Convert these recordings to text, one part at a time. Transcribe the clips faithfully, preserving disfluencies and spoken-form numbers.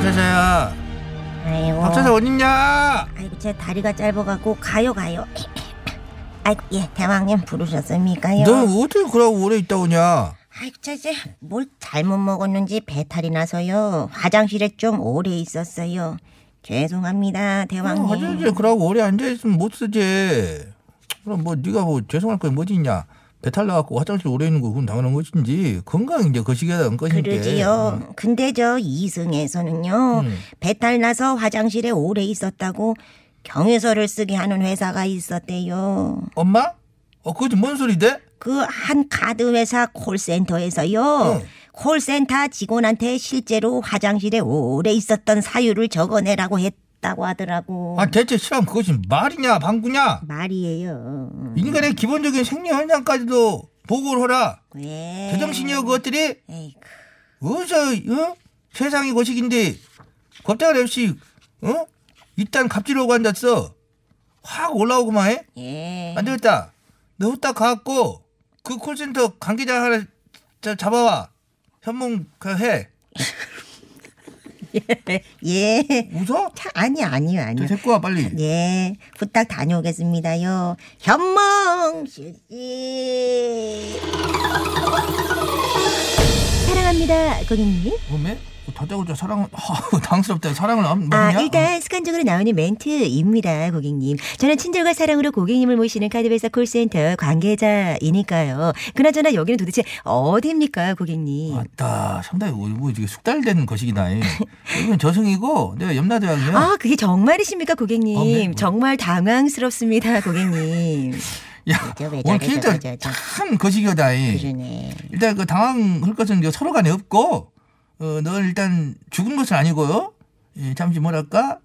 박차차야, 아이고 박차차 어딨냐? 아이고 제 다리가 짧아갖고 가요 가요. 아이고 예 대왕님 부르셨습니까요? 너 어떻게 그러고 오래 있다 오냐? 아이고 차차 뭘 잘못 먹었는지 배탈이 나서요 화장실에 좀 오래 있었어요. 죄송합니다 대왕님. 어, 화장실에 그러고 오래 앉아있으면 못 쓰지. 그럼 뭐 네가 뭐 죄송할 건 뭐지 있냐? 배탈 나갖고 화장실 오래 있는 거 그건 당연한 것인지 건강 이제 거시기하다는 것인지. 그러지요. 어. 근데 저 이승에서는요 음. 배탈 나서 화장실에 오래 있었다고 경위서를 쓰게 하는 회사가 있었대요. 엄마? 어 그게 뭔 소리대? 그 한 카드 회사 콜센터에서요. 응. 콜센터 직원한테 실제로 화장실에 오래 있었던 사유를 적어내라고 했. 다고 하더라고. 아 대체 시험 그것이 말이냐 방구냐? 말이에요. 인간의 기본적인 생리 현상까지도 보고를 하라. 왜? 제정신이여 그것들이. 에이크. 어서 어? 세상이 거식인데 겁장을 없이 어? 일단 갑질하고 앉았어. 확 올라오고만 해. 예. 안 되겠다. 너 후딱 가갖고 그 콜센터 관계자 하나 잡아와. 현몽 해. 예. 웃어? 자, 아니, 아니요, 아니요. 데리고 와, 빨리. 예. 부탁 다녀오겠습니다요. 현몽 슈씨. 사랑합니다, 고객님. 어메? 다짜고짜 사랑을, 아, 당스럽다. 사랑을 안 먹냐? 아, 일단 습관적으로 나오는 멘트입니다, 고객님. 저는 친절과 사랑으로 고객님을 모시는 카드회사 콜센터 관계자이니까요. 그나저나 여기는 도대체 어디입니까, 고객님? 맞다. 상당히 뭐 이게 숙달된 것이기다. 여기는 저승이고 내가 염라대왕이요. 아, 그게 정말이십니까, 고객님? 어, 네, 뭐. 정말 당황스럽습니다, 고객님. 야, 오늘 캐릭터 참 거시기하다. 그러네. 일단 그 당황할 것은 서로 간에 없고. 어, 넌 일단 죽은 것은 아니고요. 예, 잠시 뭐랄까?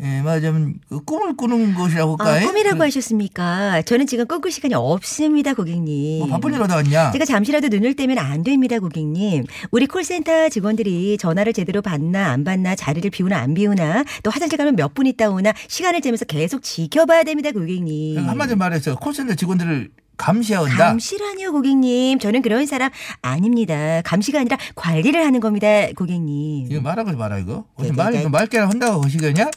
예, 말하자면 꿈을 꾸는 것이라고 할까요? 아, 꿈이라고 그, 하셨습니까? 저는 지금 꿈꿀 시간이 없습니다, 고객님. 뭐 바쁜 일 하다 왔냐? 제가 잠시라도 눈을 떼면 안 됩니다, 고객님. 우리 콜센터 직원들이 전화를 제대로 받나 안 받나, 자리를 비우나 안 비우나, 또 화장실 가면 몇 분 있다 오나 시간을 재면서 계속 지켜봐야 됩니다, 고객님. 한마디 말해서 콜센터 직원들을 감시한다? 감시라니요, 고객님. 저는 그런 사람 아닙니다. 감시가 아니라 관리를 하는 겁니다, 고객님. 이거 말하고 말아, 이거. 어디 말이 좀 맑게 한다고 하시겠냐?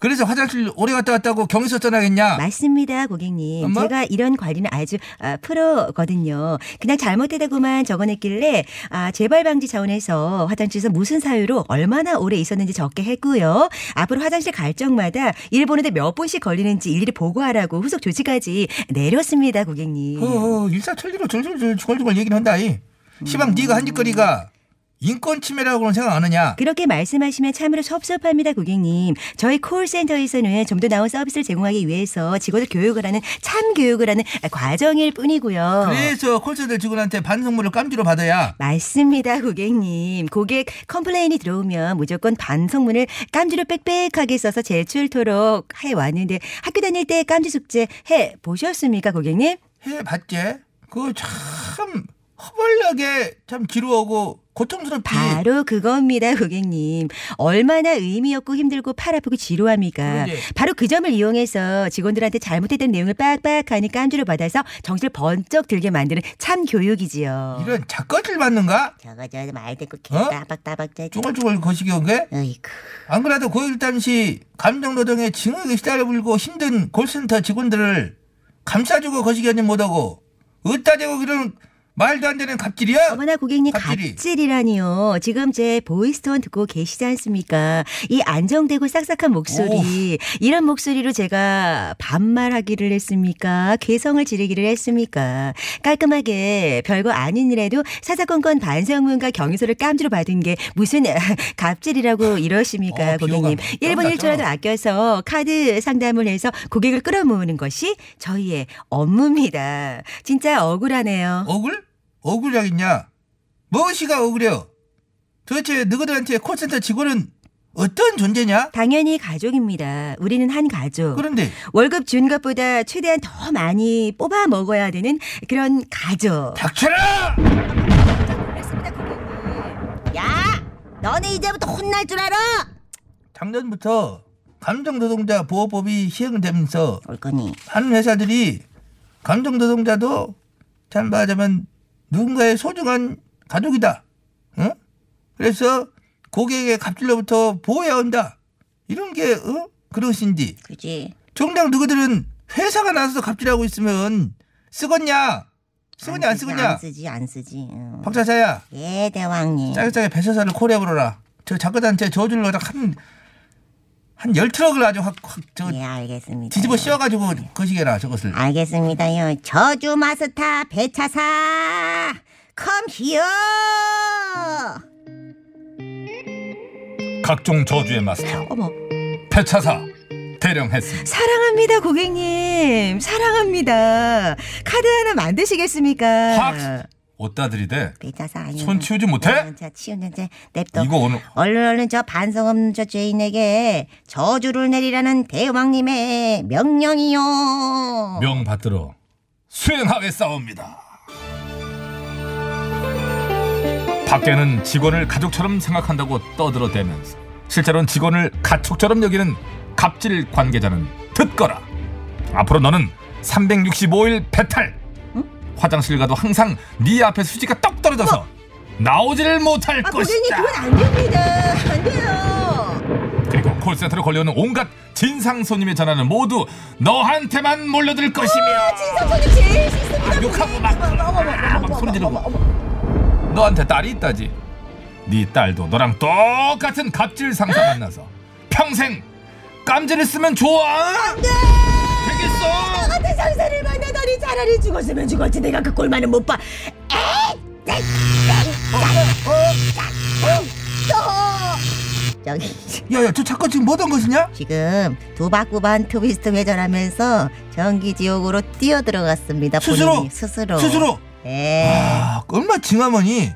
그래서 화장실 오래 갔다 왔다고 경위서 써나겠냐? 맞습니다, 고객님. 엄마? 제가 이런 관리는 아주 아, 프로거든요. 그냥 잘못되다고만 적어냈길래 아, 재발 방지 차원에서 화장실에서 무슨 사유로 얼마나 오래 있었는지 적게 했고요. 앞으로 화장실 갈 적마다 일 보는데 몇 분씩 걸리는지 일일이 보고하라고 후속 조치까지 내렸습니다, 고객님. 어, 어, 일사천리로 졸졸졸 졸졸 얘기는 한다. 이. 시방 음. 네가 한 짓거리가 인권침해라고는 생각 안 하냐. 그렇게 말씀하시면 참으로 섭섭합니다. 고객님. 저희 콜센터에서는 좀 더 나은 서비스를 제공하기 위해서 직원을 교육을 하는 참 교육을 하는 과정일 뿐이고요. 그래서 콜센터 직원한테 반성문을 깜지로 받아야. 맞습니다. 고객님. 고객 컴플레인이 들어오면 무조건 반성문을 깜지로 빽빽하게 써서 제출토록 해왔는데 학교 다닐 때 깜지 숙제 해보셨습니까 고객님? 해봤지. 그거 참 허벌나게 참 지루하고 고통스럽지. 바로 그겁니다 고객님. 얼마나 의미 없고 힘들고 팔 아프고 지루합니까. 그러지. 바로 그 점을 이용해서 직원들한테 잘못했던 내용을 빡빡하니 깜주를 받아서 정신을 번쩍 들게 만드는 참 교육이지요. 이런 작거질 받는가? 저거 저 말 듣고 개 따박따박 짜지. 쪼글쪼글 거시기 온 게? 어이구. 안 그래도 고일 당시 감정노동에 증오에 시달리고 힘든 콜센터 직원들을 감싸주고 거시기 하지 못하고 으따 대고 그런 말도 안 되는 갑질이야? 어머나 고객님 갑질이. 갑질이라니요. 지금 제 보이스톤 듣고 계시지 않습니까? 이 안정되고 싹싹한 목소리. 오. 이런 목소리로 제가 반말하기를 했습니까? 괴성을 지르기를 했습니까? 깔끔하게 별거 아닌 일에도 사사건건 반성문과 경유서를 깜지로 받은 게 무슨 갑질이라고 이러십니까? 어, 고객님. 일 분 일 초라도 아껴서 카드 상담을 해서 고객을 끌어모으는 것이 저희의 업무입니다. 진짜 억울하네요. 억울? 억울하겠냐? 무엇이가 억울해요? 도대체 너희들한테 콜센터 직원은 어떤 존재냐? 당연히 가족입니다. 우리는 한 가족. 그런데 월급 준 것보다 최대한 더 많이 뽑아 먹어야 되는 그런 가족. 닥쳐라! 야! 너네 이제부터 혼날 줄 알아? 작년부터 감정노동자 보호법이 시행되면서 많은 회사들이 감정노동자도 참 말하자면 누군가의 소중한 가족이다. 어? 그래서 고객의 갑질로부터 보호해야 한다. 이런 게 어? 그릇인지. 그지. 정작 누구들은 회사가 나서서 갑질하고 있으면 쓰겄냐? 쓰겄냐 안, 안 쓰겄냐? 안 쓰지 안 쓰지. 응. 박차사야. 예 대왕님. 짜게 짜게 배서사를 콜해보라. 저 작가들한테 저주를 받아 한... 한 열 트럭을 아주 확, 확, 저. 예, 알겠습니다. 뒤집어 씌워가지고, 거시게라, 저것을. 알겠습니다요. 저주 마스터, 배차사! 컴 히어! 각종 저주의 마스터. 어머. 배차사. 대령했습니다. 사랑합니다, 고객님. 사랑합니다. 카드 하나 만드시겠습니까? 확! 어따 들이대. 손 치우지 못해? 자, 치우는 자, 냅둬. 이거 오늘 얼른 얼른 저 반성 없는 저 죄인에게 저주를 내리라는 대왕님의 명령이요. 명 받들어 수행하겠사옵니다. 밖에는 직원을 가족처럼 생각한다고 떠들어대면서 실제로는 직원을 가축처럼 여기는 갑질 관계자는 듣거라. 앞으로 너는 삼백육십오 일 배탈. 화장실 가도 항상 네 앞에 수지가 떡 떨어져서 어? 나오지를 못할 아, 것이다. 고객님 그건 안 됩니다. 안 돼요. 그리고 콜센터로 걸려오는 온갖 진상 손님의 전화는 모두 너한테만 몰려들 것이며. 어, 진상 손님 제일 싫습니다. 아, 욕하고 막, 막, 막 소리 지르고. 너한테 딸이 있다지. 네 딸도 너랑 똑같은 갑질 상사 만나서 평생 깜지를 쓰면 좋아? 안 돼. 되겠어. 너 같은 상사를 만나. 차라리 죽었으면 죽었지 내가 그 꼴만은 못 봐. 에이! 에이! 저기 야야 저 작가 지금 뭐던 것이냐? 지금 도박구반 트위스트 회전하면서 전기지옥으로 뛰어들어갔습니다. 스스로? 스스로. 스스로? 네. 아, 얼마 징하머니.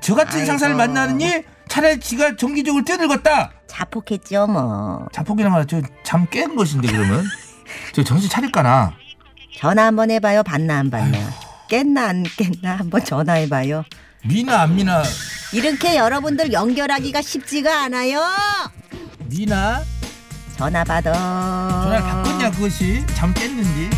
저같은 아이고. 상사를 만나느니 차라리 지가 전기지옥을 뛰어들었다. 자폭했죠 뭐. 자폭이란 말은 저 잠 깬 것인데 그러면? 저 정신 차릴까나? 전화 한번 해봐요. 받나 안 받나. 아유. 깼나 안 깼나 한번 전화해봐요. 미나 안 미나. 이렇게 여러분들 연결하기가 쉽지가 않아요. 미나. 전화 받아. 전화 바꿨냐 그것이. 잠 깼는지.